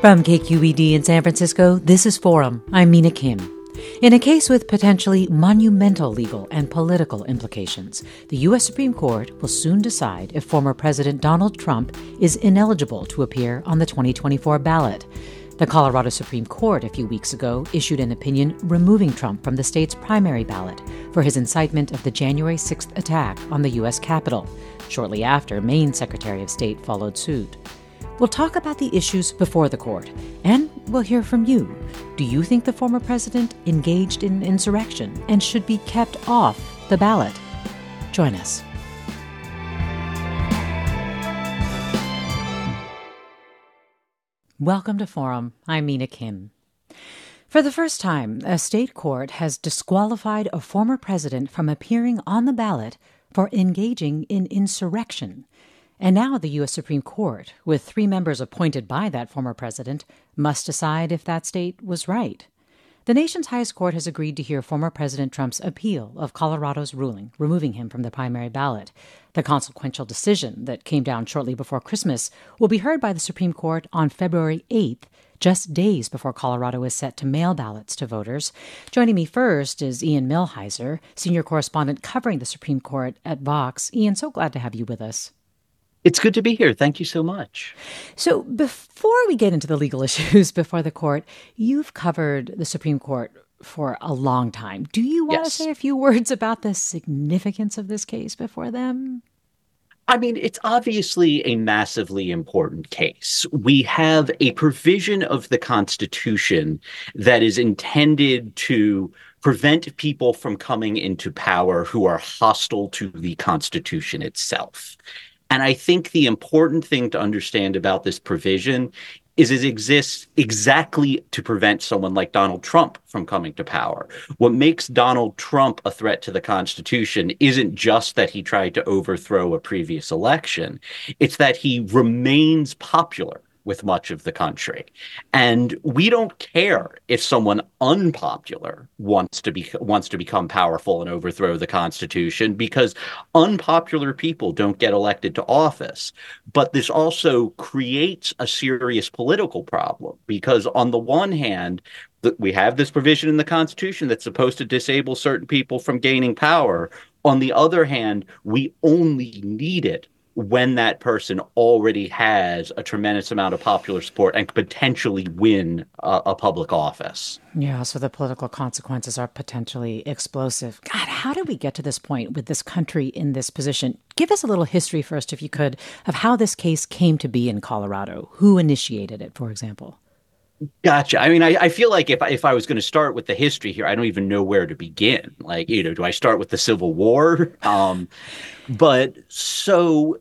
From KQED in San Francisco, this is Forum. I'm Mina Kim. In a case with potentially monumental legal and political implications, the U.S. Supreme Court will soon decide if former President Donald Trump is ineligible to appear on the 2024 ballot. The Colorado Supreme Court a few weeks ago issued an opinion removing Trump from the state's primary ballot for his incitement of the January 6th attack on the U.S. Capitol. Shortly after, Maine Secretary of State followed suit. We'll talk about the issues before the court, and we'll hear from you. Do you think the former president engaged in insurrection and should be kept off the ballot? Join us. Welcome to Forum. I'm Mina Kim. For the first time, a state court has disqualified a former president from appearing on the ballot for engaging in insurrection. And now the U.S. Supreme Court, with three members appointed by that former president, must decide if that state was right. The nation's highest court has agreed to hear former President Trump's appeal of Colorado's ruling, removing him from the primary ballot. The consequential decision that came down shortly before Christmas will be heard by the Supreme Court on February 8th, just days before Colorado is set to mail ballots to voters. Joining me first is Ian Millhiser, senior correspondent covering the Supreme Court at Vox. Ian, so glad to have you with us. It's good to be here. Thank you so much. So before we get into the legal issues before the court, you've covered the Supreme Court for a long time. Do you want to say a few words about the significance of this case before them? I mean, it's obviously a massively important case. We have a provision of the Constitution that is intended to prevent people from coming into power who are hostile to the Constitution itself. And I think the important thing to understand about this provision is it exists exactly to prevent someone like Donald Trump from coming to power. What makes Donald Trump a threat to the Constitution isn't just that he tried to overthrow a previous election. It's that he remains popular with much of the country. And we don't care if someone unpopular wants to become powerful and overthrow the Constitution, because unpopular people don't get elected to office. But this also creates a serious political problem, because on the one hand, we have this provision in the Constitution that's supposed to disable certain people from gaining power. On the other hand, we only need it when that person already has a tremendous amount of popular support and could potentially win a public office. Yeah, so the political consequences are potentially explosive. God, how did we get to this point with this country in this position? Give us a little history first, if you could, of how this case came to be in Colorado. Who initiated it, for example? Gotcha. I mean, I feel like if I was going to start with the history here, I don't even know where to begin. Like, you know, do I start with the Civil War? But so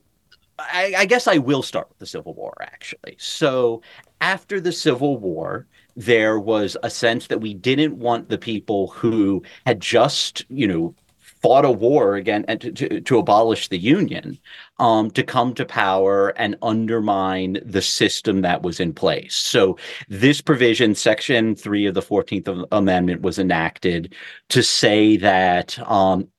I guess I will start with the Civil War, actually. So after the Civil War, there was a sense that we didn't want the people who had just, you know, fought a war again and to abolish the Union, to come to power and undermine the system that was in place. So this provision, Section 3 of the 14th Amendment, was enacted to say that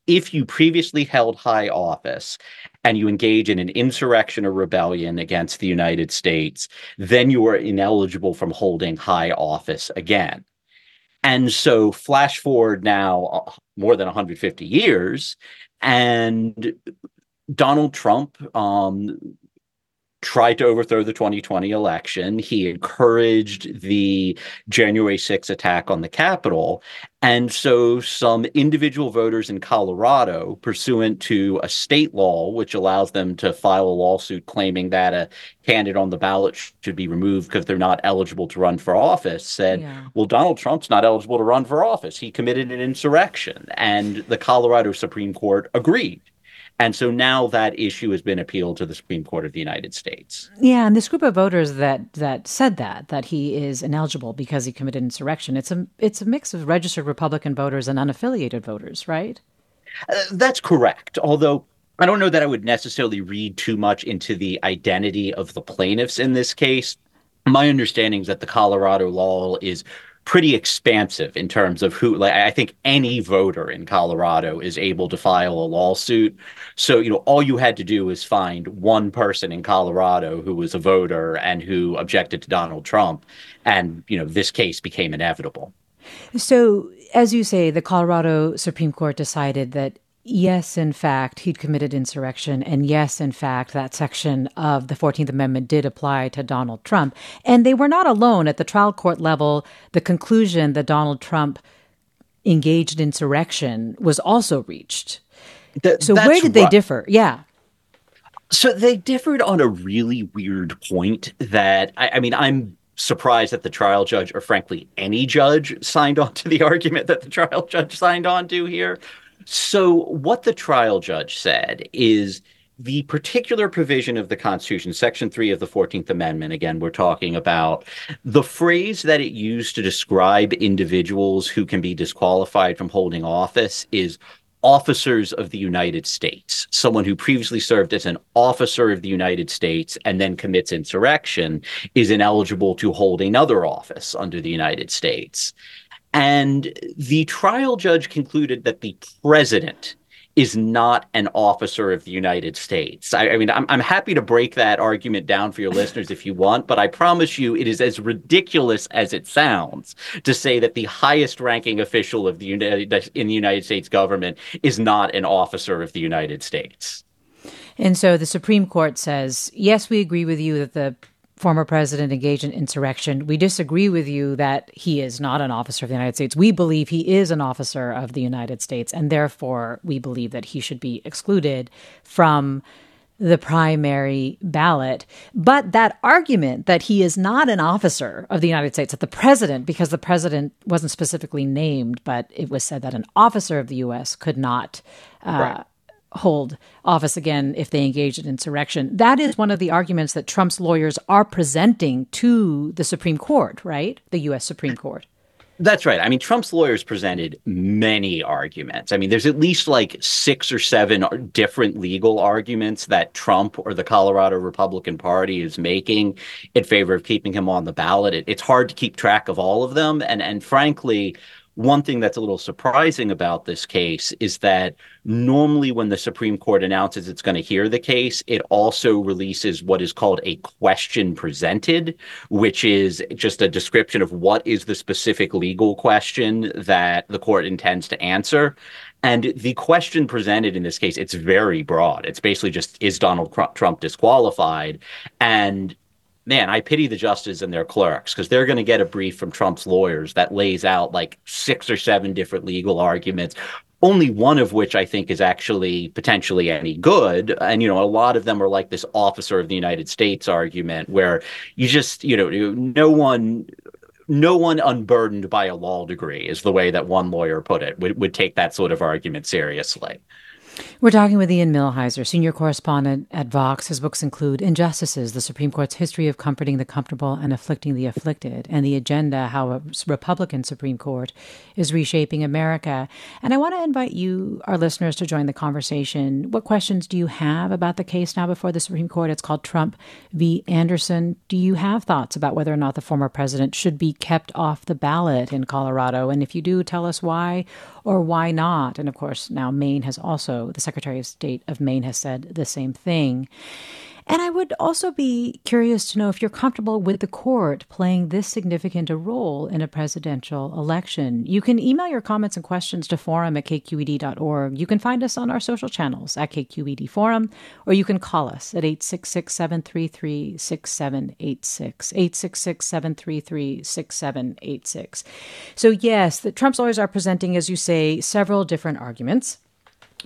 if you previously held high office and you engage in an insurrection or rebellion against the United States, then you are ineligible from holding high office again. And so flash forward now more than 150 years, and Donald Trump tried to overthrow the 2020 election. He encouraged the January 6th attack on the Capitol. And so some individual voters in Colorado, pursuant to a state law, which allows them to file a lawsuit claiming that a candidate on the ballot should be removed because they're not eligible to run for office, said, well, Donald Trump's not eligible to run for office. He committed an insurrection. And the Colorado Supreme Court agreed. And so now that issue has been appealed to the Supreme Court of the United States. Yeah, and this group of voters that said that he is ineligible because he committed insurrection, it's a mix of registered Republican voters and unaffiliated voters, right? That's correct, although I don't know that I would necessarily read too much into the identity of the plaintiffs in this case. My understanding is that the Colorado law is pretty expansive in terms of who, like, I think any voter in Colorado is able to file a lawsuit. So, you know, all you had to do was find one person in Colorado who was a voter and who objected to Donald Trump. And, you know, this case became inevitable. So, as you say, the Colorado Supreme Court decided that, yes, in fact, he'd committed insurrection. And yes, in fact, that section of the 14th Amendment did apply to Donald Trump. And they were not alone. At the trial court level, the conclusion that Donald Trump engaged in insurrection was also reached. So where did they differ? Yeah. So they differed on a really weird point that, I mean, I'm surprised that the trial judge, or frankly, any judge, signed on to the argument that the trial judge signed on to here. So what the trial judge said is the particular provision of the Constitution, Section 3 of the 14th Amendment, again, we're talking about the phrase that it used to describe individuals who can be disqualified from holding office is officers of the United States, someone who previously served as an officer of the United States and then commits insurrection is ineligible to hold another office under the United States. And the trial judge concluded that the president is not an officer of the United States. I mean, I'm happy to break that argument down for your listeners if you want, but I promise you it is as ridiculous as it sounds to say that the highest ranking official of the in the United States government is not an officer of the United States. And so the Supreme Court says, yes, we agree with you that the former president engaged in insurrection. We disagree with you that he is not an officer of the United States. We believe he is an officer of the United States, and therefore we believe that he should be excluded from the primary ballot. But that argument that he is not an officer of the United States, that the president, because the president wasn't specifically named, but it was said that an officer of the U.S. could not right, hold office again if they engage in insurrection. That is one of the arguments that Trump's lawyers are presenting to the Supreme Court, right? The U.S. Supreme Court. That's right. I mean, Trump's lawyers presented many arguments. I mean, there's at least like 6 or 7 different legal arguments that Trump or the Colorado Republican Party is making in favor of keeping him on the ballot. It's hard to keep track of all of them. And frankly, one thing that's a little surprising about this case is that normally when the Supreme Court announces it's going to hear the case, it also releases what is called a question presented, which is just a description of what is the specific legal question that the court intends to answer. And the question presented in this case, it's very broad. It's basically just, is Donald Trump disqualified? And man, I pity the justices and their clerks because they're going to get a brief from Trump's lawyers that lays out like 6 or 7 different legal arguments, only one of which I think is actually potentially any good. And, you know, a lot of them are like this officer of the United States argument where you just, you know, no one no one unburdened by a law degree, is the way that one lawyer put it, would take that sort of argument seriously. We're talking with Ian Millhiser, senior correspondent at Vox. His books include Injustices, the Supreme Court's history of comforting the comfortable and afflicting the afflicted, and The Agenda, how a Republican Supreme Court is reshaping America. And I want to invite you, our listeners, to join the conversation. What questions do you have about the case now before the Supreme Court? It's called Trump v. Anderson. Do you have thoughts about whether or not the former president should be kept off the ballot in Colorado? And if you do, tell us why or why not. And of course, now Maine has also, the Secretary of State of Maine has said the same thing. And I would also be curious to know if you're comfortable with the court playing this significant a role in a presidential election. You can email your comments and questions to forum@kqed.org. You can find us on our social channels at KQED Forum, or you can call us at 866-733-6786, 866-733-6786. So yes, the Trump's lawyers are presenting, as you say, several different arguments.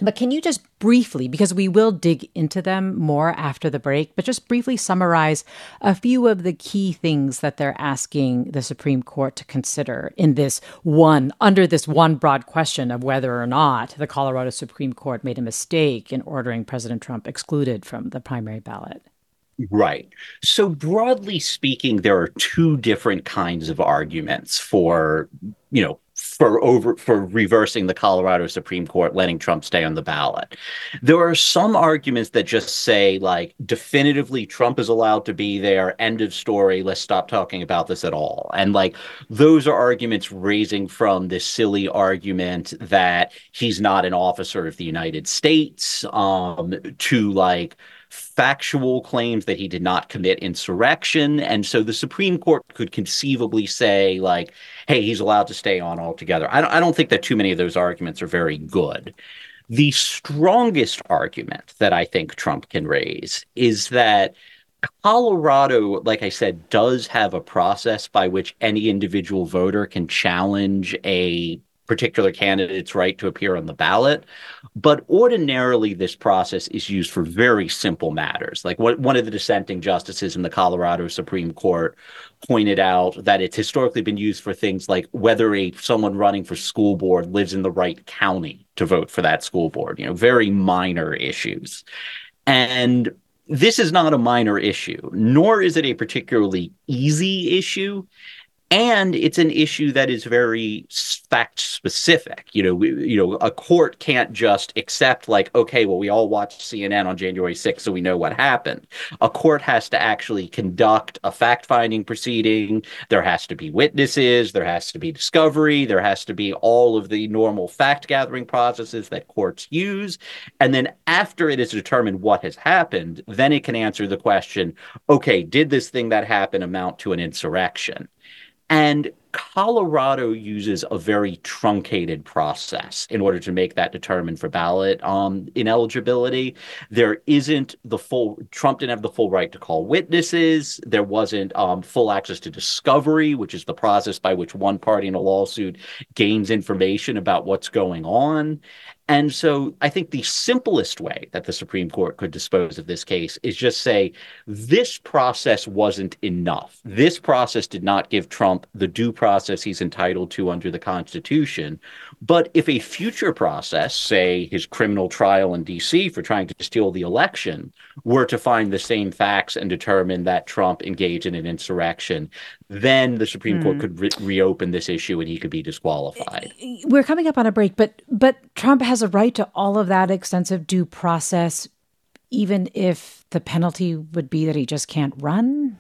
But can you just briefly, because we will dig into them more after the break, but just briefly summarize a few of the key things that they're asking the Supreme Court to consider in this one, under this one broad question of whether or not the Colorado Supreme Court made a mistake in ordering President Trump excluded from the primary ballot? Right. So broadly speaking, there are two different kinds of arguments for, you know, for reversing the Colorado Supreme Court, letting Trump stay on the ballot. There are some arguments that just say, like, definitively Trump is allowed to be there, end of story, let's stop talking about this at all. And, like, those are arguments raising from this silly argument that he's not an officer of the United States to, like, factual claims that he did not commit insurrection. And so the Supreme Court could conceivably say, like, hey, he's allowed to stay on altogether. I don't think that too many of those arguments are very good. The strongest argument that I think Trump can raise is that Colorado, like I said, does have a process by which any individual voter can challenge a particular candidate's right to appear on the ballot. But ordinarily, this process is used for very simple matters. Like, one of the dissenting justices in the Colorado Supreme Court pointed out that it's historically been used for things like whether someone running for school board lives in the right county to vote for that school board, you know, very minor issues. And this is not a minor issue, nor is it a particularly easy issue. And it's an issue that is very fact-specific. You know, a court can't just accept, like, okay, well, we all watched CNN on January 6th, so we know what happened. A court has to actually conduct a fact-finding proceeding. There has to be witnesses. There has to be discovery. There has to be all of the normal fact-gathering processes that courts use. And then after it is determined what has happened, then it can answer the question, okay, did this thing that happened amount to an insurrection? And Colorado uses a very truncated process in order to make that determine for ballot ineligibility. There isn't the full – Trump didn't have the full right to call witnesses. There wasn't full access to discovery, which is the process by which one party in a lawsuit gains information about what's going on. And so I think the simplest way that the Supreme Court could dispose of this case is just say this process wasn't enough. This process did not give Trump the due process he's entitled to under the Constitution. But if a future process, say his criminal trial in D.C. for trying to steal the election, were to find the same facts and determine that Trump engaged in an insurrection, then the Supreme Court could reopen this issue and he could be disqualified. We're coming up on a break, but Trump has a right to all of that extensive due process, even if the penalty would be that he just can't run?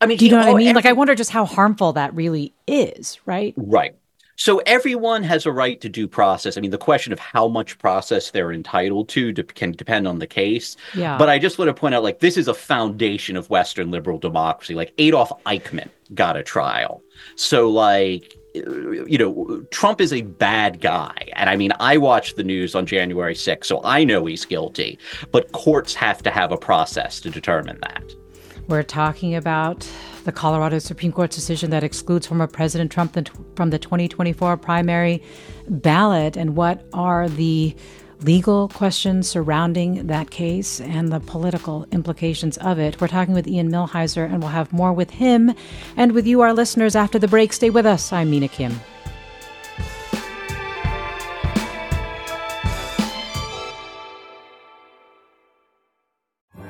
I mean, do you know what I mean? Like, I wonder just how harmful that really is, right? Right. So everyone has a right to due process. I mean, the question of how much process they're entitled to can depend on the case. Yeah. But I just want to point out, like, this is a foundation of Western liberal democracy. Like, Adolf Eichmann got a trial. So, like, you know, Trump is a bad guy. And I mean, I watched the news on January 6th, so I know he's guilty. But courts have to have a process to determine that. We're talking about the Colorado Supreme Court's decision that excludes former President Trump from the 2024 primary ballot, and what are the legal questions surrounding that case and the political implications of it. We're talking with Ian Millhiser, and we'll have more with him and with you, our listeners, after the break. Stay with us. I'm Mina Kim.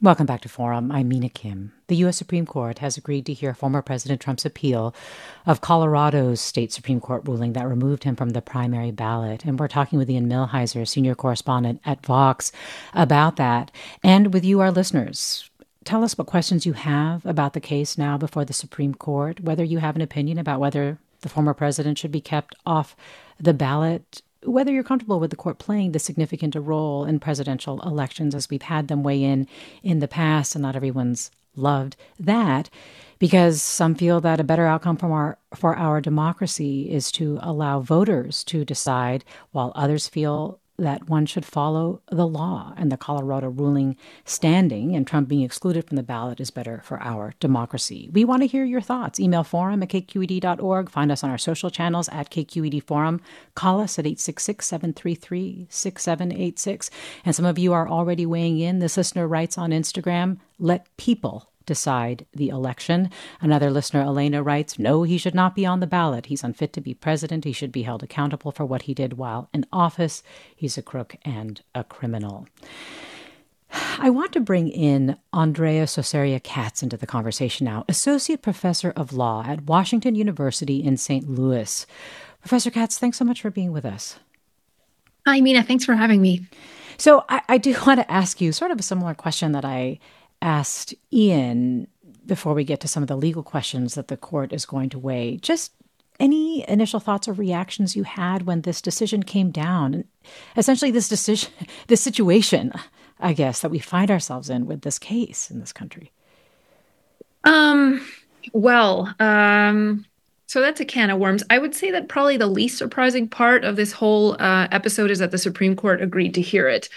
Welcome back to Forum. I'm Mina Kim. The U.S. Supreme Court has agreed to hear former President Trump's appeal of Colorado's state Supreme Court ruling that removed him from the primary ballot. And we're talking with Ian Millhiser, senior correspondent at Vox, about that. And with you, our listeners, tell us what questions you have about the case now before the Supreme Court, whether you have an opinion about whether the former president should be kept off the ballot, whether you're comfortable with the court playing the significant role in presidential elections as we've had them weigh in the past, and not everyone's loved that, because some feel that a better outcome for our democracy is to allow voters to decide, while others feel that one should follow the law, and the Colorado ruling standing and Trump being excluded from the ballot is better for our democracy. We want to hear your thoughts. Email forum at kqed.org. Find us on our social channels at KQED Forum. Call us at 866-733-6786. And some of you are already weighing in. This listener writes on Instagram, "Let people decide the election." Another listener, Elena, writes, "No, he should not be on the ballot. He's unfit to be president. He should be held accountable for what he did while in office. He's a crook and a criminal." I want to bring in Andrea Scoseria Katz into the conversation now, associate professor of law at Washington University in St. Louis. Professor Katz, thanks so much for being with us. Hi, Mina. Thanks for having me. So I do want to ask you sort of a similar question that I asked Ian before we get to some of the legal questions that the court is going to weigh. Just any initial thoughts or reactions you had when this decision came down, and essentially this situation, I guess, that we find ourselves in with this case in this country. So that's a can of worms. I would say that probably the least surprising part of this whole episode is that the Supreme Court agreed to hear it.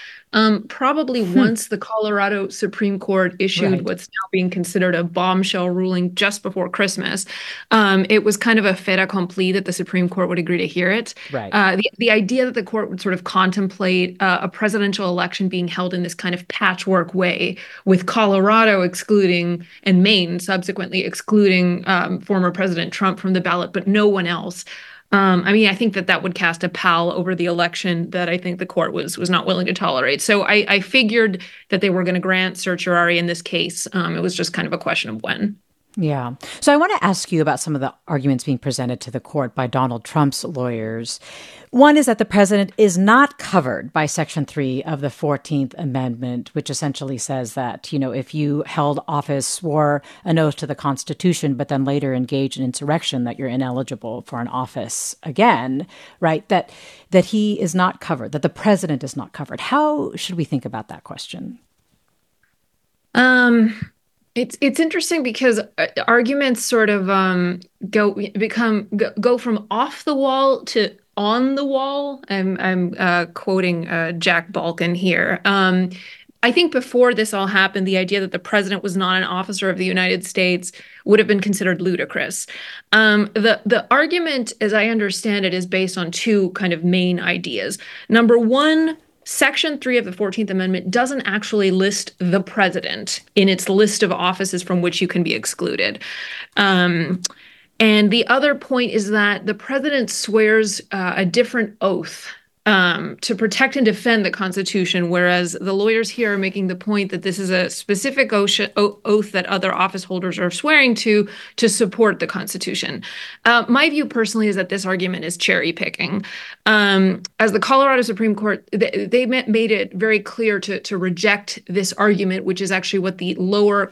Probably once the Colorado Supreme Court issued what's now being considered a bombshell ruling just before Christmas, it was kind of a fait accompli that the Supreme Court would agree to hear it. Right. The idea that the court would sort of contemplate a presidential election being held in this kind of patchwork way, with Colorado excluding and Maine subsequently excluding former President Trump from the ballot, but no one else. I think that would cast a pall over the election that I think the court was not willing to tolerate. So I figured that they were going to grant certiorari in this case. It was just kind of a question of when. Yeah. So I want to ask you about some of the arguments being presented to the court by Donald Trump's lawyers. One is that the president is not covered by Section 3 of the 14th Amendment, which essentially says that, if you held office, swore an oath to the Constitution, but then later engaged in insurrection, that you're ineligible for an office again, right? That he is not covered, that the president is not covered. How should we think about that question? It's interesting because arguments sort of go from off the wall to on the wall. I'm quoting Jack Balkin here. I think before this all happened, the idea that the president was not an officer of the United States would have been considered ludicrous. The argument, as I understand it, is based on two kind of main ideas. Number one, Section 3 of the 14th Amendment doesn't actually list the president in its list of offices from which you can be excluded. And the other point is that the president swears a different oath to protect and defend the Constitution, whereas the lawyers here are making the point that this is a specific oath that other office holders are swearing to support the Constitution. My view personally is that this argument is cherry picking. As the Colorado Supreme Court, they made it very clear to reject this argument, which is actually what the lower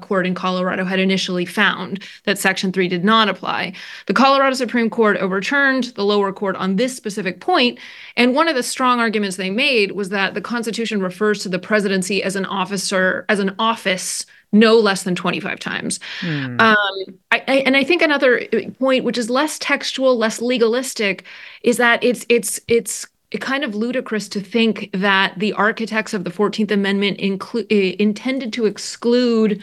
court in Colorado had initially found, that Section 3 did not apply. The Colorado Supreme Court overturned the lower court on this specific point, and one of the strong arguments they made was that the Constitution refers to the presidency as an office no less than 25 times. I think another point, which is less textual, less legalistic, is that it's kind of ludicrous to think that the architects of the 14th Amendment intended to exclude,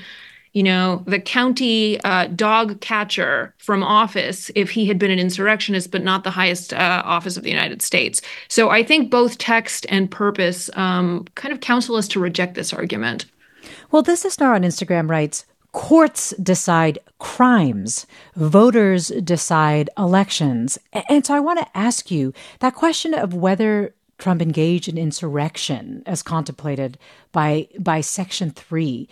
the county dog catcher from office if he had been an insurrectionist, but not the highest office of the United States. So I think both text and purpose kind of counsel us to reject this argument. Well, this listener on Instagram writes, courts decide crimes. Voters decide elections. And so I want to ask you that question of whether Trump engaged in insurrection as contemplated by Section 3.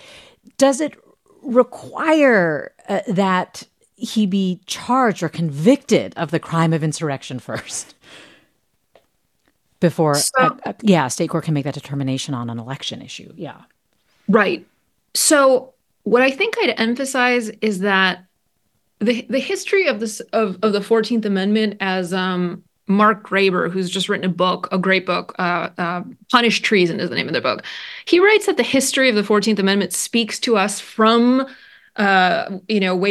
Does it require that he be charged or convicted of the crime of insurrection first before a state court can make that determination on an election issue? Yeah. Right. So what I think I'd emphasize is that the history of the 14th Amendment, as Mark Graber, who's just written a great book, Punished Treason is the name of the book. He writes that the history of the 14th Amendment speaks to us from way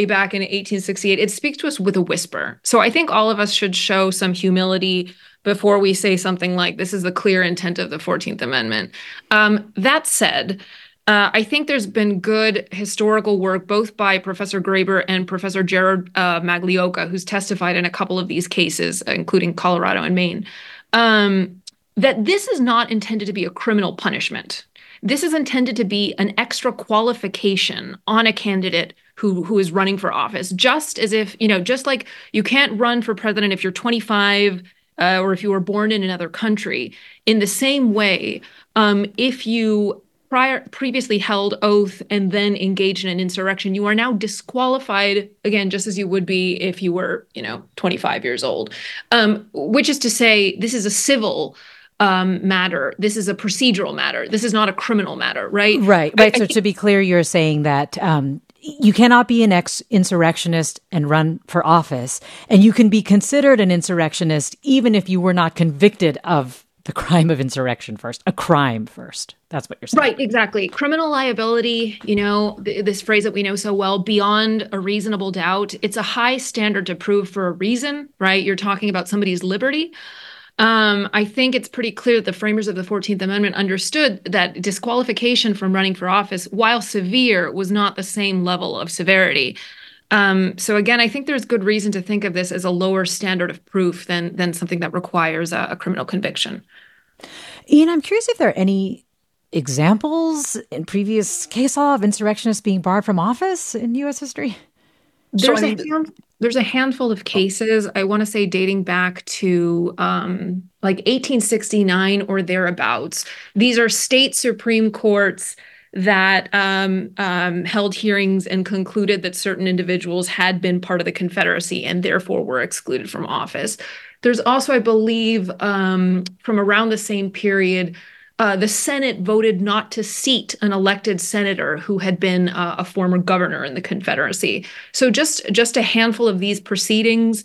back in 1868. It speaks to us with a whisper. So I think all of us should show some humility before we say something like, this is the clear intent of the 14th Amendment. That said, I think there's been good historical work, both by Professor Graber and Professor Jared Maglioka, who's testified in a couple of these cases, including Colorado and Maine, that this is not intended to be a criminal punishment. This is intended to be an extra qualification on a candidate who is running for office, just as if, just like you can't run for president if you're 25 or if you were born in another country. In the same way, if you previously held oath and then engaged in an insurrection, you are now disqualified, again, just as you would be if you were, 25 years old, which is to say this is a civil matter. This is a procedural matter. This is not a criminal matter, right? Right. So to be clear, you're saying that you cannot be an ex-insurrectionist and run for office, and you can be considered an insurrectionist even if you were not convicted of the crime of insurrection first, a crime first. That's what you're saying. Right, exactly. Criminal liability, this phrase that we know so well, beyond a reasonable doubt. It's a high standard to prove for a reason, right? You're talking about somebody's liberty. I think it's pretty clear that the framers of the 14th Amendment understood that disqualification from running for office, while severe, was not the same level of severity. So again, I think there's good reason to think of this as a lower standard of proof than something that requires a criminal conviction. Ian, I'm curious if there are any examples in previous case law of insurrectionists being barred from office in U.S. history? There's a handful of cases, I want to say, dating back to 1869 or thereabouts. These are state Supreme Courts that held hearings and concluded that certain individuals had been part of the Confederacy and therefore were excluded from office. There's also, I believe, from around the same period, the Senate voted not to seat an elected senator who had been a former governor in the Confederacy. So just a handful of these proceedings.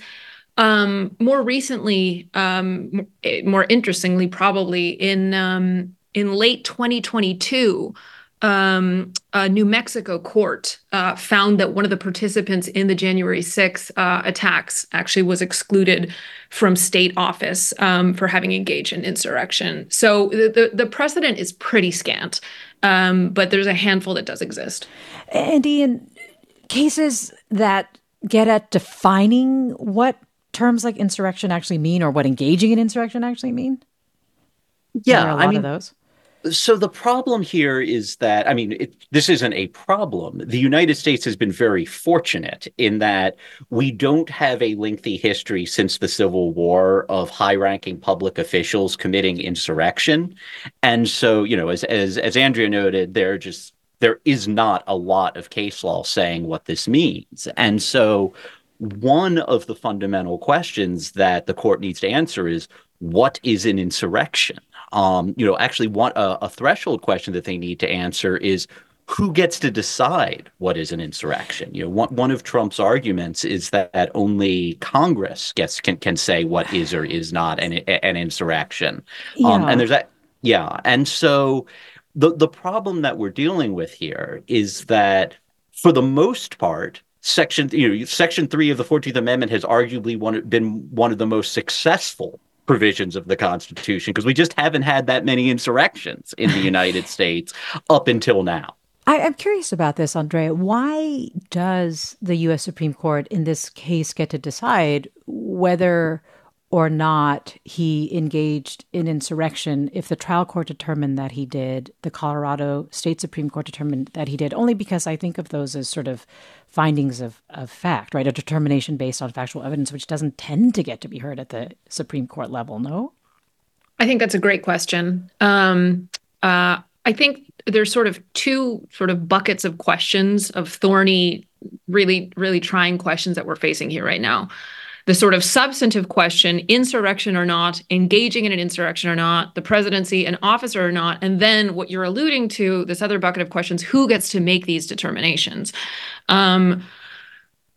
More recently, more interestingly, probably in late 2022, a New Mexico court found that one of the participants in the January 6th attacks actually was excluded from state office for having engaged in insurrection. So the precedent is pretty scant, but there's a handful that does exist. And Ian, cases that get at defining what terms like insurrection actually mean or what engaging in insurrection actually mean? Yeah, there are a lot of those. So the problem here is that, this isn't a problem. The United States has been very fortunate in that we don't have a lengthy history since the Civil War of high-ranking public officials committing insurrection. And so, as Andrea noted, there is not a lot of case law saying what this means. And so one of the fundamental questions that the court needs to answer is, what is an insurrection? A threshold question that they need to answer is, who gets to decide what is an insurrection? One of Trump's arguments is that only Congress can say what is or is not an insurrection. Yeah. And there's that. Yeah. And so the problem that we're dealing with here is that for the most part, Section 3 of the 14th Amendment has arguably been one of the most successful provisions of the Constitution, because we just haven't had that many insurrections in the United States up until now. I'm curious about this, Andrea. Why does the U.S. Supreme Court in this case get to decide whether or not he engaged in insurrection if the trial court determined that he did, the Colorado State Supreme Court determined that he did, only because I think of those as sort of findings of fact, right? A determination based on factual evidence, which doesn't tend to get to be heard at the Supreme Court level, no? I think that's a great question. I think there's sort of two sort of buckets of questions, of thorny, really, really trying questions that we're facing here right now. The sort of substantive question, insurrection or not, engaging in an insurrection or not, the presidency, an officer or not, and then what you're alluding to, this other bucket of questions, who gets to make these determinations? I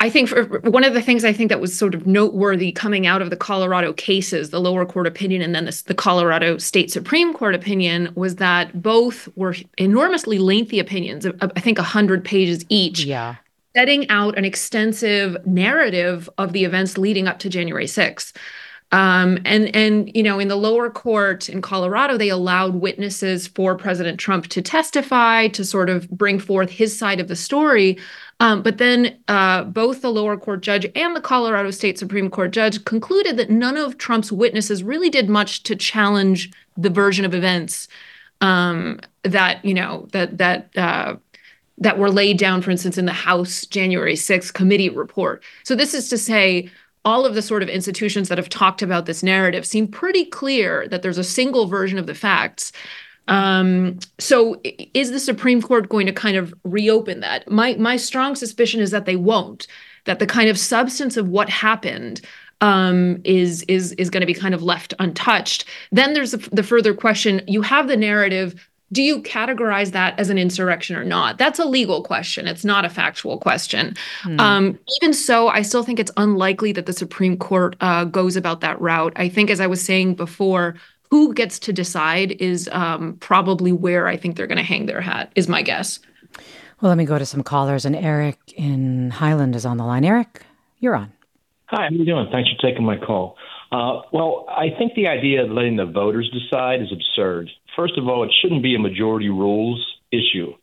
think one of the things I think that was sort of noteworthy coming out of the Colorado cases, the lower court opinion and then the Colorado State Supreme Court opinion, was that both were enormously lengthy opinions, I think 100 pages each. Yeah. Setting out an extensive narrative of the events leading up to January 6th. In the lower court in Colorado, they allowed witnesses for President Trump to testify, to sort of bring forth his side of the story. But then both the lower court judge and the Colorado State Supreme Court judge concluded that none of Trump's witnesses really did much to challenge the version of events that were laid down, for instance, in the House January 6th committee report. So this is to say all of the sort of institutions that have talked about this narrative seem pretty clear that there's a single version of the facts. So is the Supreme Court going to kind of reopen that? My strong suspicion is that they won't, that the kind of substance of what happened is going to be kind of left untouched. Then there's the further question. You have the narrative. Do you categorize that as an insurrection or not? That's a legal question. It's not a factual question. Mm. Even so, I still think it's unlikely that the Supreme Court goes about that route. I think, as I was saying before, who gets to decide is probably where I think they're going to hang their hat, is my guess. Well, let me go to some callers. And Eric in Highland is on the line. Eric, you're on. Hi, how are you doing? Thanks for taking my call. I think the idea of letting the voters decide is absurd. First of all, it shouldn't be a majority rules issue.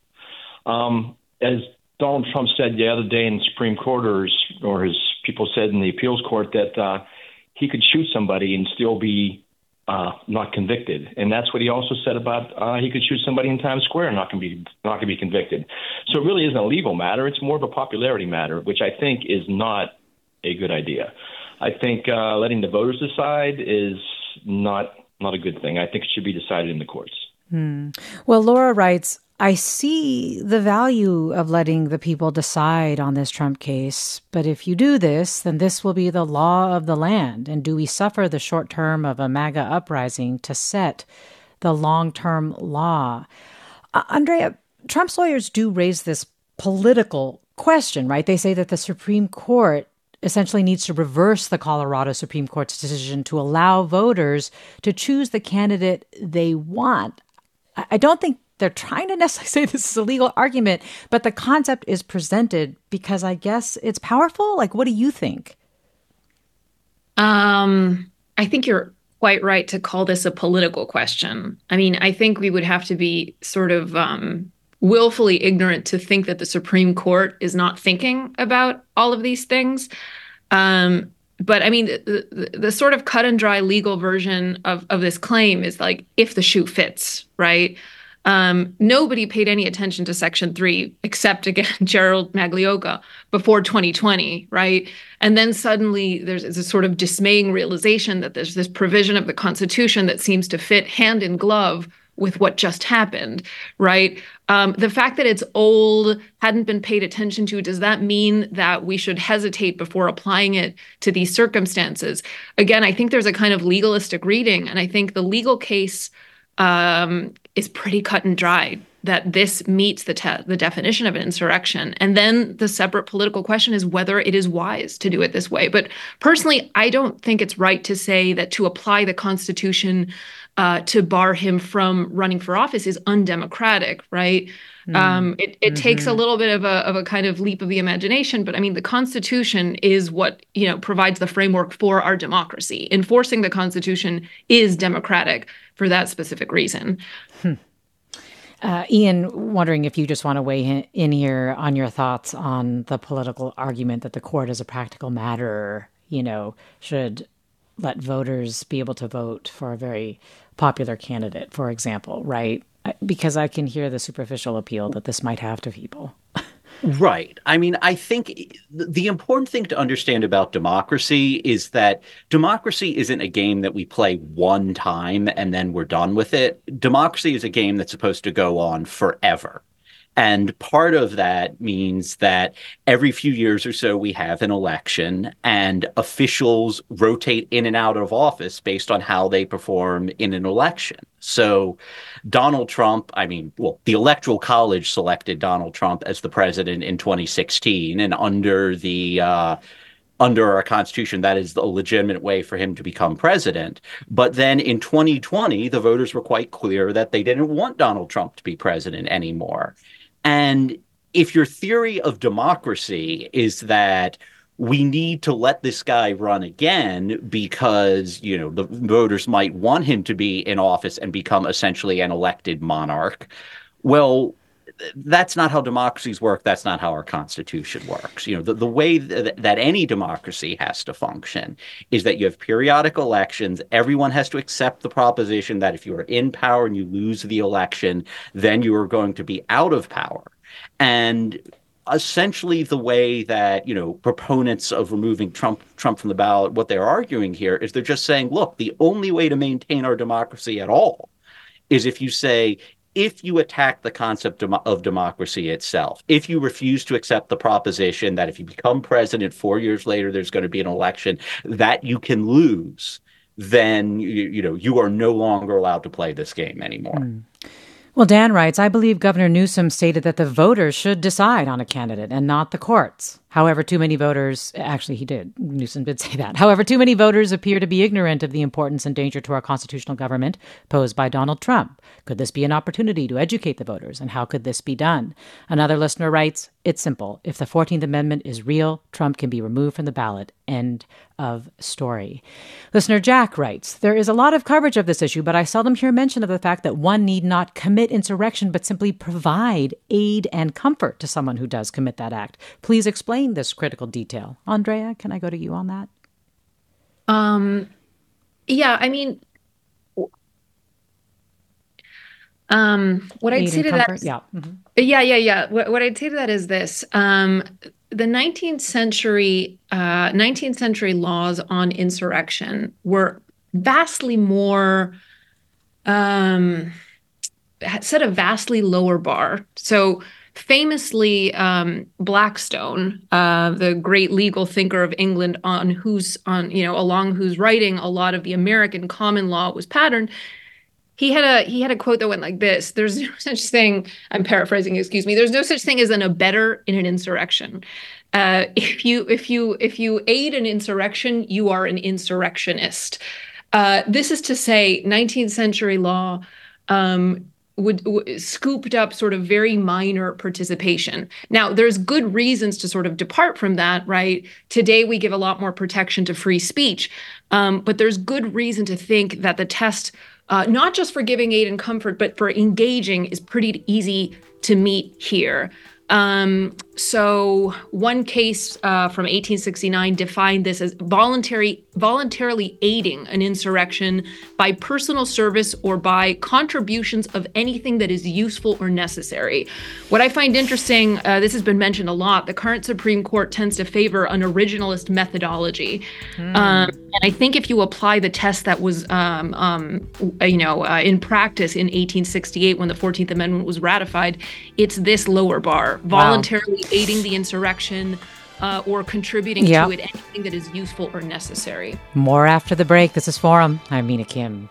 As Donald Trump said the other day in the Supreme Court, or his people said in the appeals court, that he could shoot somebody and still be not convicted. And that's what he also said about he could shoot somebody in Times Square and not going to be convicted. So it really isn't a legal matter. It's more of a popularity matter, which I think is not a good idea. I think letting the voters decide is not a good thing. I think it should be decided in the courts. Mm. Well, Laura writes, I see the value of letting the people decide on this Trump case, but if you do this, then this will be the law of the land. And do we suffer the short term of a MAGA uprising to set the long-term law? Andrea, Trump's lawyers do raise this political question, right? They say that the Supreme Court essentially needs to reverse the Colorado Supreme Court's decision to allow voters to choose the candidate they want. I don't think they're trying to necessarily say this is a legal argument, but the concept is presented because I guess it's powerful. Like, what do you think? I think you're quite right to call this a political question. I mean, I think we would have to be sort of willfully ignorant to think that the Supreme Court is not thinking about all of these things. But I mean, the sort of cut and dry legal version of this claim is like, if the shoe fits, right? Nobody paid any attention to Section 3, except, again, Gerald Maglioka before 2020, right? And then suddenly there's a sort of dismaying realization that there's this provision of the Constitution that seems to fit hand in glove with what just happened, right? The fact that it's old, hadn't been paid attention to, does that mean that we should hesitate before applying it to these circumstances? Again, I think there's a kind of legalistic reading, and I think the legal case is pretty cut and dry, that this meets the definition of an insurrection. And then the separate political question is whether it is wise to do it this way. But personally, I don't think it's right to say that to apply the Constitution to bar him from running for office is undemocratic, right? It takes a little bit of a kind of leap of the imagination, but I mean, the Constitution is what, you know, provides the framework for our democracy. Enforcing the Constitution is democratic for that specific reason. Ian, wondering if you just want to weigh in here on your thoughts on the political argument that the court, as a practical matter, you know, should let voters be able to vote for a very popular candidate, for example, right? Because I can hear the superficial appeal that this might have to people. Right. I mean, I think the important thing to understand about democracy is that democracy isn't a game that we play one time and then we're done with it. Democracy is a game that's supposed to go on forever. And part of that means that every few years or so we have an election, and officials rotate in and out of office based on how they perform in an election. So Donald Trump, the Electoral College selected Donald Trump as the president in 2016, and under our Constitution, that is a legitimate way for him to become president. But then in 2020, the voters were quite clear that they didn't want Donald Trump to be president anymore. And if your theory of democracy is that we need to let this guy run again because, you know, the voters might want him to be in office and become essentially an elected monarch, well, that's not how democracies work. That's not how our Constitution works. You know, the way that any democracy has to function is that you have periodic elections. Everyone has to accept the proposition that if you are in power and you lose the election, then you are going to be out of power. And essentially the way that, you know, proponents of removing Trump from the ballot, what they're arguing here is they're just saying, look, the only way to maintain our democracy at all is if you say, if you attack the concept of democracy itself, if you refuse to accept the proposition that if you become president 4 years later, there's going to be an election that you can lose, then, you know, you are no longer allowed to play this game anymore. Well, Dan writes, I believe Governor Newsom stated that the voters should decide on a candidate and not the courts. However, too many voters, actually he did, Newsom did say that. However, too many voters appear to be ignorant of the importance and danger to our constitutional government posed by Donald Trump. Could this be an opportunity to educate the voters, and how could this be done? Another listener writes, it's simple. If the 14th Amendment is real, Trump can be removed from the ballot. End of story. Listener Jack writes, there is a lot of coverage of this issue, but I seldom hear mention of the fact that one need not commit insurrection, but simply provide aid and comfort to someone who does commit that act. Please explain this critical detail. Andrea, can I go to you on that? What I'd say to that is, What I'd say to that is this. The 19th century laws on insurrection were vastly more set a vastly lower bar. So famously, Blackstone, the great legal thinker of England, along whose writing a lot of the American common law was patterned, he had a quote that went like this: "There's no such thing." I'm paraphrasing. Excuse me. There's no such thing as an abettor in an insurrection. If you aid an insurrection, you are an insurrectionist. This is to say, 19th century law would scooped up sort of very minor participation. Now, there's good reasons to sort of depart from that, right? Today, we give a lot more protection to free speech, but there's good reason to think that the test, not just for giving aid and comfort, but for engaging, is pretty easy to meet here. So one case from 1869 defined this as voluntarily aiding an insurrection by personal service or by contributions of anything that is useful or necessary. What I find interesting, this has been mentioned a lot, the current Supreme Court tends to favor an originalist methodology. And I think if you apply the test that was, in practice in 1868 when the 14th Amendment was ratified, it's this lower bar, voluntarily aiding the insurrection or contributing to it anything that is useful or necessary. More after the break. This is Forum. I'm Mina Kim.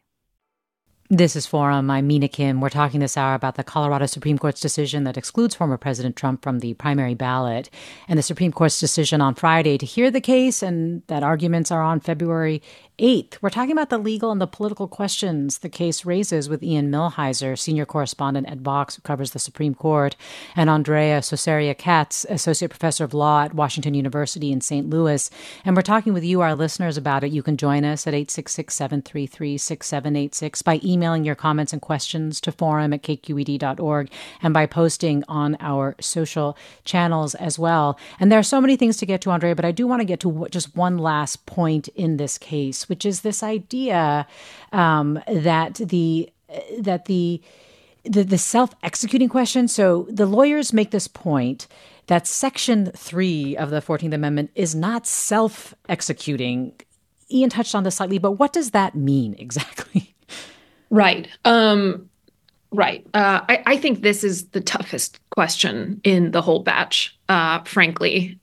This is Forum. I'm Mina Kim. We're talking this hour about the Colorado Supreme Court's decision that excludes former President Trump from the primary ballot and the Supreme Court's decision on Friday to hear the case, and that arguments are on February 8th. We're talking about the legal and the political questions the case raises with Ian Millhiser, senior correspondent at Vox, who covers the Supreme Court, and Andrea Scoseria Katz, associate professor of law at Washington University in St. Louis. And we're talking with you, our listeners, about it. You can join us at 866-733-6786 by emailing your comments and questions to forum@kqed.org and by posting on our social channels as well. And there are so many things to get to, Andrea, but I do want to get to just one last point in this case, which is this idea that the self-executing question. So the lawyers make this point that Section 3 of the 14th Amendment is not self-executing. Ian touched on this slightly, but what does that mean exactly? Right. Right. I think this is the toughest question in the whole batch, frankly.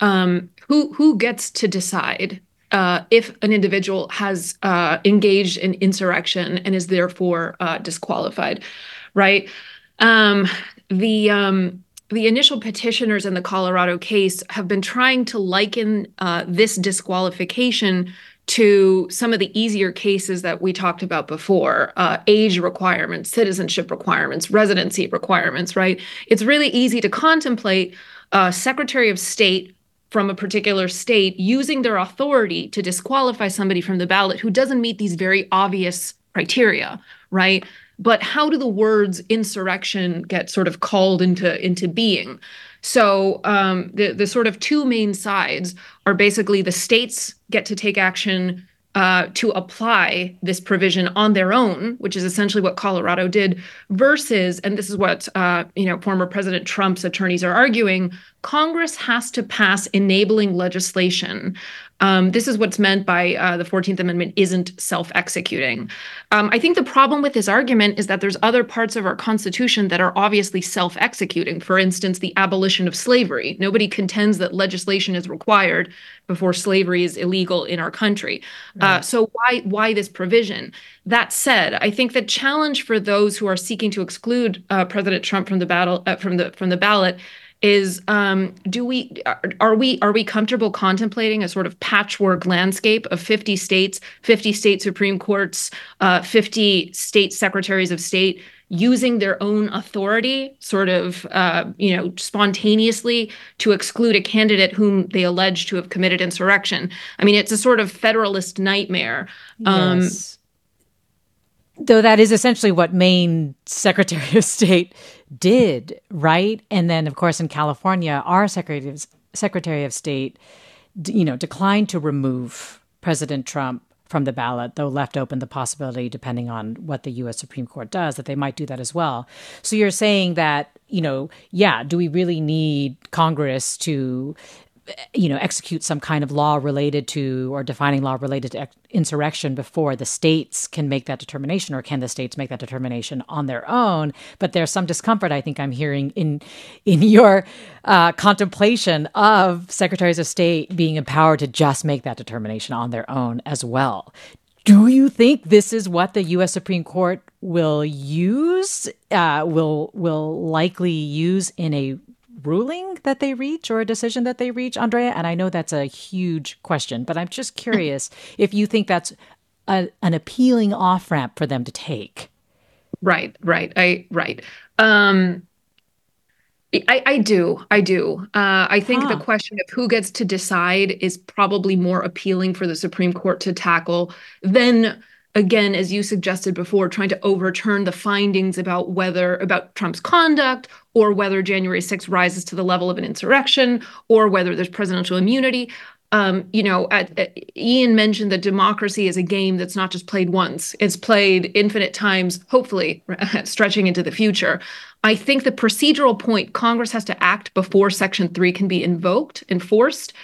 Who gets to decide if an individual has engaged in insurrection and is therefore disqualified, right? The initial petitioners in the Colorado case have been trying to liken this disqualification to some of the easier cases that we talked about before, age requirements, citizenship requirements, residency requirements, right? It's really easy to contemplate a Secretary of State from a particular state using their authority to disqualify somebody from the ballot who doesn't meet these very obvious criteria, right? But how do the words insurrection get sort of called into being? So the sort of two main sides are basically the states get to take action to apply this provision on their own, which is essentially what Colorado did, versus, and this is what former President Trump's attorneys are arguing, Congress has to pass enabling legislation. This is what's meant by the 14th Amendment isn't self-executing. I think the problem with this argument is that there's other parts of our Constitution that are obviously self-executing. For instance, the abolition of slavery. Nobody contends that legislation is required before slavery is illegal in our country. Right. So why this provision? That said, I think the challenge for those who are seeking to exclude President Trump from the ballot is are we comfortable contemplating a sort of patchwork landscape of 50 states, 50 state Supreme Courts, 50 state secretaries of state using their own authority sort of, spontaneously to exclude a candidate whom they allege to have committed insurrection? I mean, it's a sort of federalist nightmare. Yes. Though that is essentially what Maine Secretary of State did, right? And then, of course, in California, our Secretary of State, declined to remove President Trump from the ballot, though left open the possibility, depending on what the U.S. Supreme Court does, that they might do that as well. So you're saying that, do we really need Congress to, execute some kind of law related to or defining law related to insurrection before the states can make that determination, or can the states make that determination on their own? But there's some discomfort, I think I'm hearing in your contemplation of secretaries of state being empowered to just make that determination on their own as well. Do you think this is what the U.S. Supreme Court will use, will likely use in a ruling that they reach or a decision that they reach, Andrea? And I know that's a huge question, but I'm just curious if you think that's an appealing off-ramp for them to take. Right. I do. I think the question of who gets to decide is probably more appealing for the Supreme Court to tackle than, again, as you suggested before, trying to overturn the findings about Trump's conduct, or whether January 6th rises to the level of an insurrection, or whether there's presidential immunity. Ian mentioned that democracy is a game that's not just played once. It's played infinite times, hopefully stretching into the future. I think the procedural point, Congress has to act before Section 3 can be enforced,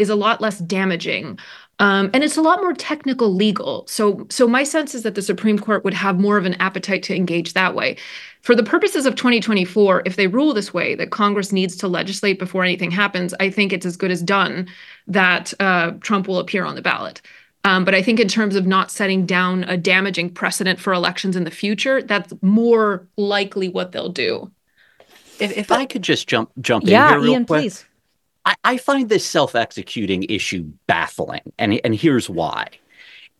is a lot less damaging. And it's a lot more technical legal. So my sense is that the Supreme Court would have more of an appetite to engage that way. For the purposes of 2024, if they rule this way, that Congress needs to legislate before anything happens, I think it's as good as done that Trump will appear on the ballot. But I think in terms of not setting down a damaging precedent for elections in the future, that's more likely what they'll do. If I could just jump in here real quick. Yeah, Ian, please. I find this self-executing issue baffling, and here's why.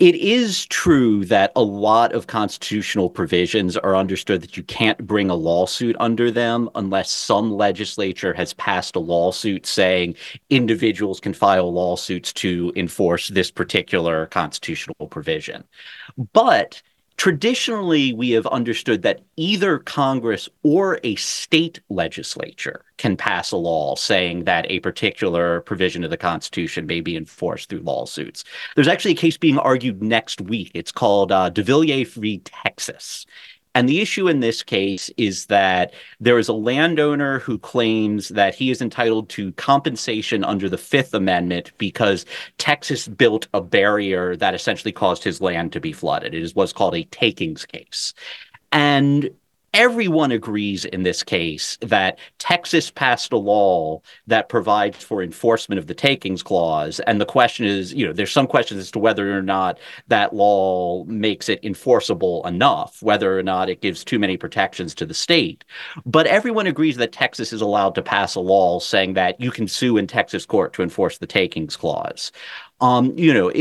It is true that a lot of constitutional provisions are understood that you can't bring a lawsuit under them unless some legislature has passed a lawsuit saying individuals can file lawsuits to enforce this particular constitutional provision. But traditionally, we have understood that either Congress or a state legislature can pass a law saying that a particular provision of the Constitution may be enforced through lawsuits. There's actually a case being argued next week. It's called DeVillier v. Texas. And the issue in this case is that there is a landowner who claims that he is entitled to compensation under the Fifth Amendment because Texas built a barrier that essentially caused his land to be flooded. It is what's called a takings case. And everyone agrees in this case that Texas passed a law that provides for enforcement of the takings clause. And the question is, there's some questions as to whether or not that law makes it enforceable enough, whether or not it gives too many protections to the state. But everyone agrees that Texas is allowed to pass a law saying that you can sue in Texas court to enforce the takings clause. The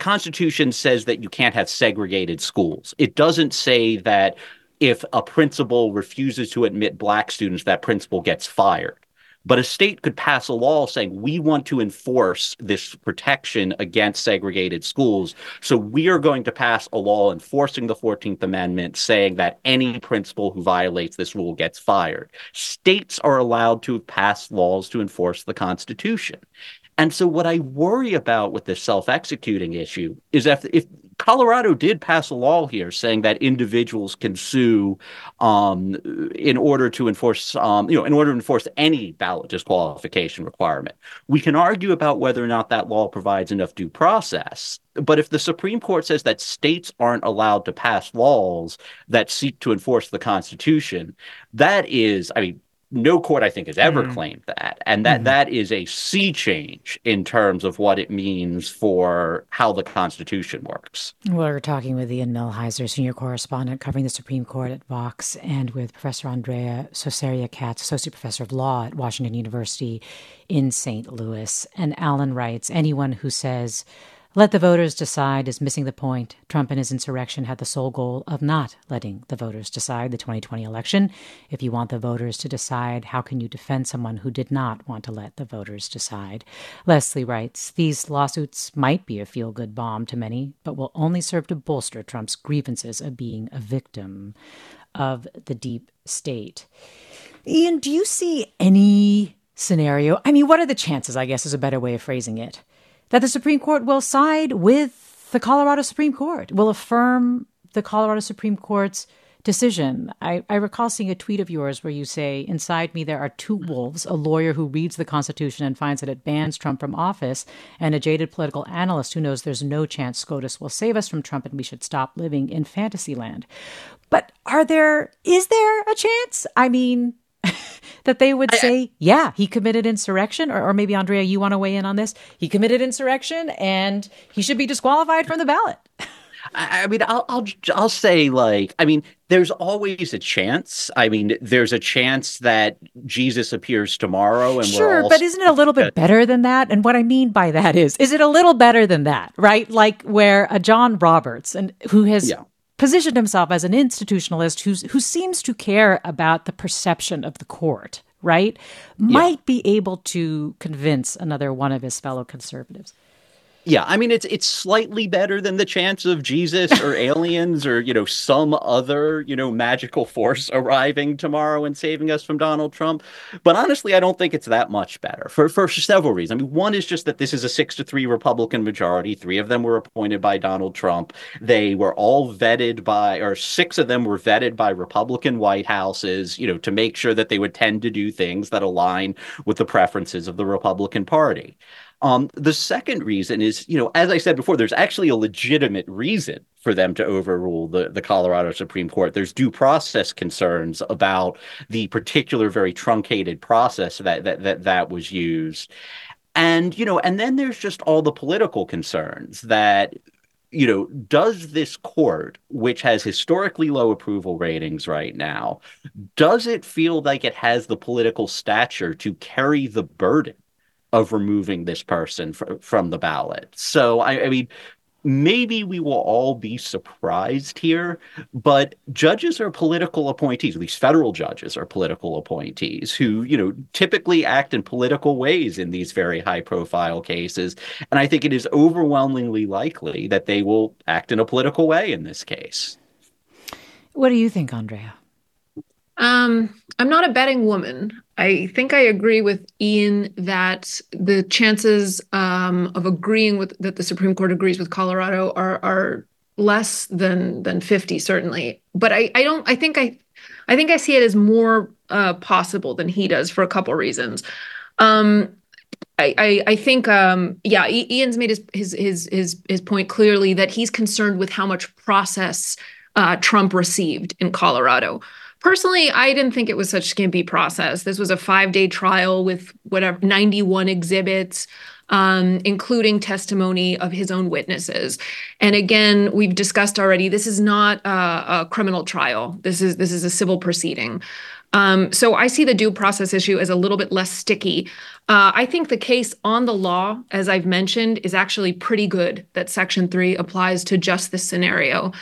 Constitution says that you can't have segregated schools. It doesn't say that if a principal refuses to admit black students, that principal gets fired. But a state could pass a law saying we want to enforce this protection against segregated schools. So we are going to pass a law enforcing the 14th Amendment saying that any principal who violates this rule gets fired. States are allowed to pass laws to enforce the Constitution. And so what I worry about with this self-executing issue is if Colorado did pass a law here saying that individuals can sue in order to enforce any ballot disqualification requirement, we can argue about whether or not that law provides enough due process. But if the Supreme Court says that states aren't allowed to pass laws that seek to enforce the Constitution, that is, no court, I think, has ever claimed that. And that is a sea change in terms of what it means for how the Constitution works. We're talking with Ian Millhiser, senior correspondent covering the Supreme Court at Vox, and with Professor Andrea Scoseria Katz, associate professor of law at Washington University in St. Louis. And Alan writes, anyone who says, let the voters decide is missing the point. Trump and his insurrection had the sole goal of not letting the voters decide the 2020 election. If you want the voters to decide, how can you defend someone who did not want to let the voters decide? Leslie writes, these lawsuits might be a feel-good bomb to many, but will only serve to bolster Trump's grievances of being a victim of the deep state. Ian, do you see any scenario? What are the chances, I guess, is a better way of phrasing it, that the Supreme Court will side with the Colorado Supreme Court, will affirm the Colorado Supreme Court's decision. I recall seeing a tweet of yours where you say, "Inside me there are two wolves, a lawyer who reads the Constitution and finds that it bans Trump from office, and a jaded political analyst who knows there's no chance SCOTUS will save us from Trump and we should stop living in fantasy land." But is there a chance? I mean, that they would say, yeah, he committed insurrection, or maybe, Andrea, you want to weigh in on this? He committed insurrection and he should be disqualified from the ballot. I mean, I'll say, like, I mean, there's always a chance. I mean, there's a chance that Jesus appears tomorrow. And sure, but isn't it a little bit better than that? And what I mean by that is it a little better than that, right? Like where a John Roberts, and who has positioned himself as an institutionalist who seems to care about the perception of the court, right, might be able to convince another one of his fellow conservatives. Yeah, I mean, it's slightly better than the chance of Jesus or aliens or, you know, some other, you know, magical force arriving tomorrow and saving us from Donald Trump. But honestly, I don't think it's that much better for several reasons. I mean, one is just that this is a 6-3 Republican majority. Three of them were appointed by Donald Trump. They were all vetted by, or six of them were vetted by Republican White Houses, you know, to make sure that they would tend to do things that align with the preferences of the Republican Party. The second reason is, you know, as I said before, there's actually a legitimate reason for them to overrule the Colorado Supreme Court. There's due process concerns about the particular very truncated process that was used. And, you know, and then there's just all the political concerns that, you know, does this court, which has historically low approval ratings right now, does it feel like it has the political stature to carry the burden of removing this person from the ballot? So, I mean, maybe we will all be surprised here, but judges are political appointees, at least federal judges are political appointees who, you know, typically act in political ways in these very high-profile cases. And I think it is overwhelmingly likely that they will act in a political way in this case. What do you think, Andrea? I'm not a betting woman. I think I agree with Ian that the chances of agreeing with that the Supreme Court agrees with Colorado are less than 50, certainly. But I think I see it as more possible than he does for a couple reasons. I think Ian's made his point clearly that he's concerned with how much process Trump received in Colorado. Personally, I didn't think it was such skimpy process. This was a 5-day trial with 91 exhibits, including testimony of his own witnesses. And again, we've discussed already, this is not a criminal trial. This is a civil proceeding. So I see the due process issue as a little bit less sticky. I think the case on the law, as I've mentioned, is actually pretty good that Section 3 applies to just this scenario.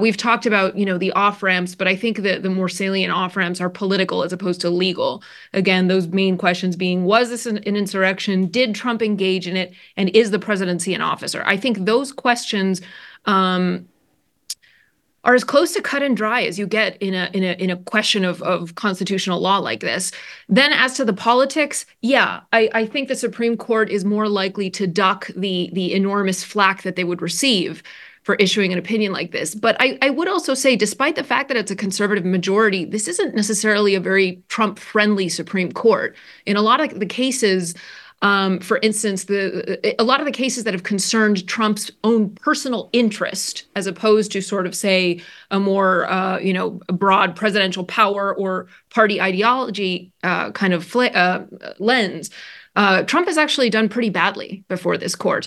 We've talked about, you know, the off-ramps, but I think that the more salient off-ramps are political as opposed to legal. Again, those main questions being, was this an insurrection? Did Trump engage in it? And is the presidency an officer? I think those questions are as close to cut and dry as you get in a question of constitutional law like this. Then as to the politics, I think the Supreme Court is more likely to duck the enormous flack that they would receive for issuing an opinion like this. But I would also say, despite the fact that it's a conservative majority, this isn't necessarily a very Trump-friendly Supreme Court. In a lot of the cases, for instance, a lot of the cases that have concerned Trump's own personal interest, as opposed to sort of, say, a more, broad presidential power or party ideology kind of lens, Trump has actually done pretty badly before this court.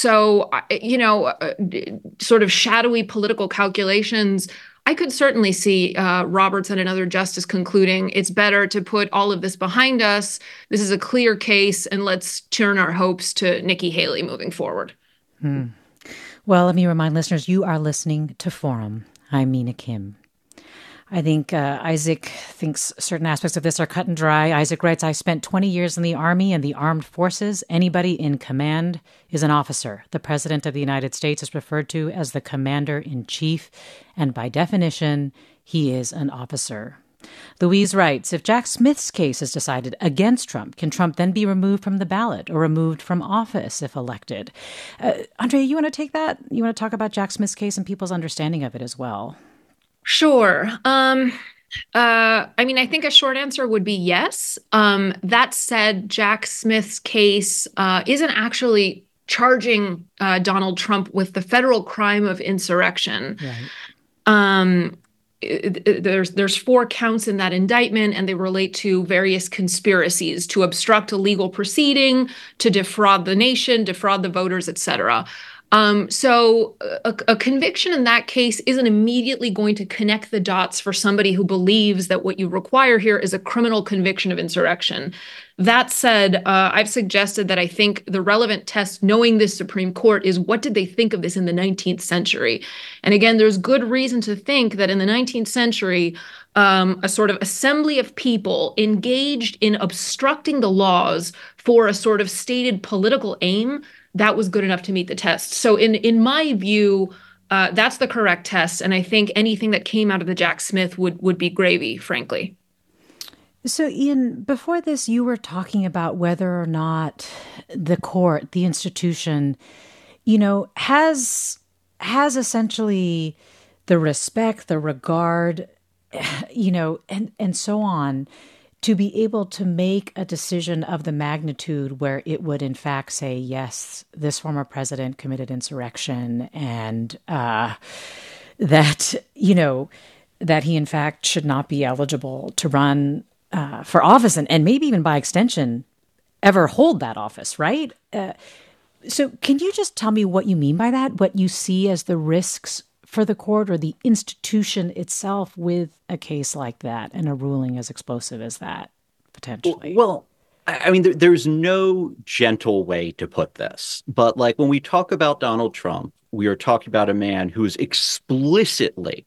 Sort of shadowy political calculations, I could certainly see Roberts and another justice concluding it's better to put all of this behind us. This is a clear case, and let's turn our hopes to Nikki Haley moving forward. Well, let me remind listeners, you are listening to Forum. I'm Mina Kim. I think Isaac thinks certain aspects of this are cut and dry. Isaac writes, I spent 20 years in the Army and the Armed Forces. Anybody in command is an officer. The President of the United States is referred to as the Commander in Chief, and by definition, he is an officer. Louise writes, if Jack Smith's case is decided against Trump, can Trump then be removed from the ballot or removed from office if elected? Andrea, you want to take that? You want to talk about Jack Smith's case and people's understanding of it as well? Sure. I think a short answer would be yes. That said, Jack Smith's case isn't actually charging Donald Trump with the federal crime of insurrection. Right. There's 4 counts in that indictment, and they relate to various conspiracies to obstruct a legal proceeding, to defraud the nation, defraud the voters, et cetera. So a conviction in that case isn't immediately going to connect the dots for somebody who believes that what you require here is a criminal conviction of insurrection. That said, I've suggested that I think the relevant test, knowing this Supreme Court, is what did they think of this in the 19th century? And again, there's good reason to think that in the 19th century, a sort of assembly of people engaged in obstructing the laws for a sort of stated political aim, that was good enough to meet the test. So in my view, that's the correct test. And I think anything that came out of the Jack Smith would be gravy, frankly. So, Ian, before this, you were talking about whether or not the court, the institution, has essentially the respect, the regard, and so on, to be able to make a decision of the magnitude where it would, in fact, say, yes, this former president committed insurrection and that he, in fact, should not be eligible to run for office and maybe even by extension ever hold that office, right? So can you just tell me what you mean by that, what you see as the risks for the court or the institution itself with a case like that and a ruling as explosive as that, potentially? Well, I mean, there's no gentle way to put this. But like when we talk about Donald Trump, we are talking about a man who is explicitly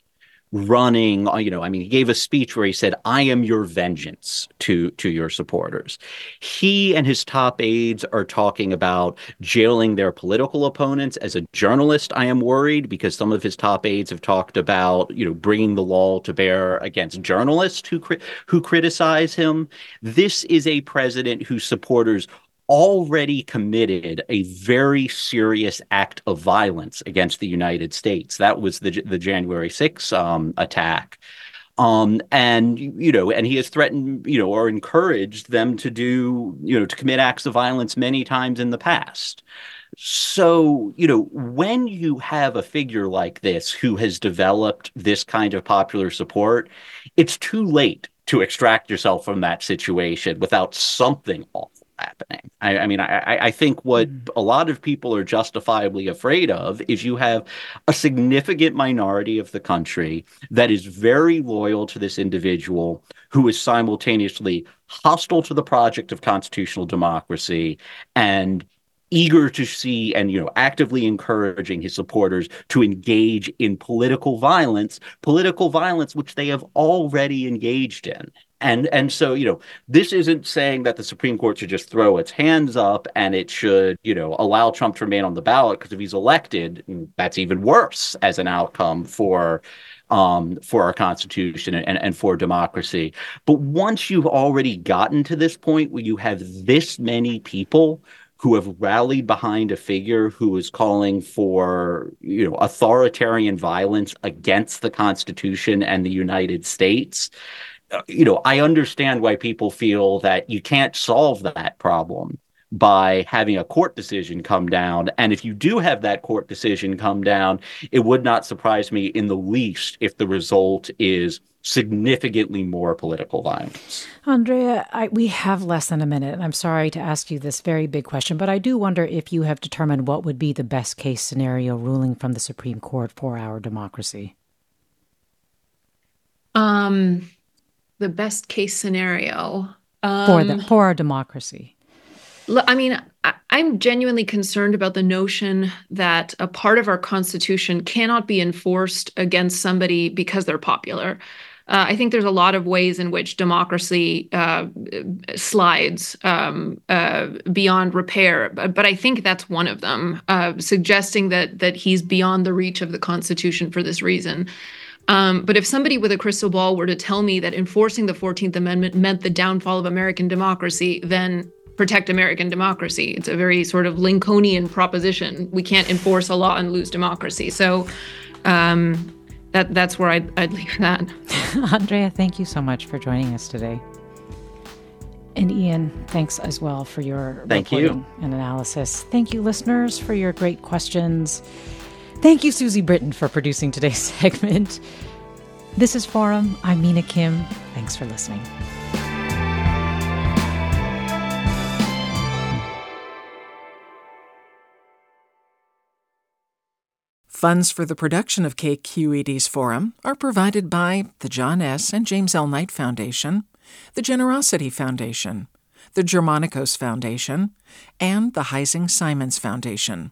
running, he gave a speech where he said, I am your vengeance to your supporters. He and his top aides are talking about jailing their political opponents. As a journalist, I am worried because some of his top aides have talked about, bringing the law to bear against journalists who criticize him. This is a president whose supporters already committed a very serious act of violence against the United States. That was the January 6th attack. And he has threatened, or encouraged them to do, to commit acts of violence many times in the past. So, when you have a figure like this who has developed this kind of popular support, it's too late to extract yourself from that situation without something awful happening. I think what a lot of people are justifiably afraid of is you have a significant minority of the country that is very loyal to this individual who is simultaneously hostile to the project of constitutional democracy and eager to see and, actively encouraging his supporters to engage in political violence, which they have already engaged in. And so, this isn't saying that the Supreme Court should just throw its hands up and it should, allow Trump to remain on the ballot, because if he's elected, that's even worse as an outcome for our Constitution and for democracy. But once you've already gotten to this point where you have this many people who have rallied behind a figure who is calling for, authoritarian violence against the Constitution and the United States, I understand why people feel that you can't solve that problem by having a court decision come down. And if you do have that court decision come down, it would not surprise me in the least if the result is significantly more political violence. Andrea, we have less than a minute, and I'm sorry to ask you this very big question, but I do wonder if you have determined what would be the best case scenario ruling from the Supreme Court for our democracy. The best case scenario for our democracy. I'm genuinely concerned about the notion that a part of our Constitution cannot be enforced against somebody because they're popular. I think there's a lot of ways in which democracy slides beyond repair, but I think that's one of them, suggesting that he's beyond the reach of the Constitution for this reason. But if somebody with a crystal ball were to tell me that enforcing the 14th Amendment meant the downfall of American democracy, then protect American democracy. It's a very sort of Lincolnian proposition. We can't enforce a law and lose democracy. So that's where I'd leave that. Andrea, thank you so much for joining us today. And Ian, thanks as well for your reporting and analysis. Thank you, listeners, for your great questions. Thank you, Susie Britton, for producing today's segment. This is Forum. I'm Mina Kim. Thanks for listening. Funds for the production of KQED's Forum are provided by the John S. and James L. Knight Foundation, the Generosity Foundation, the Germanicos Foundation, and the Heising-Simons Foundation.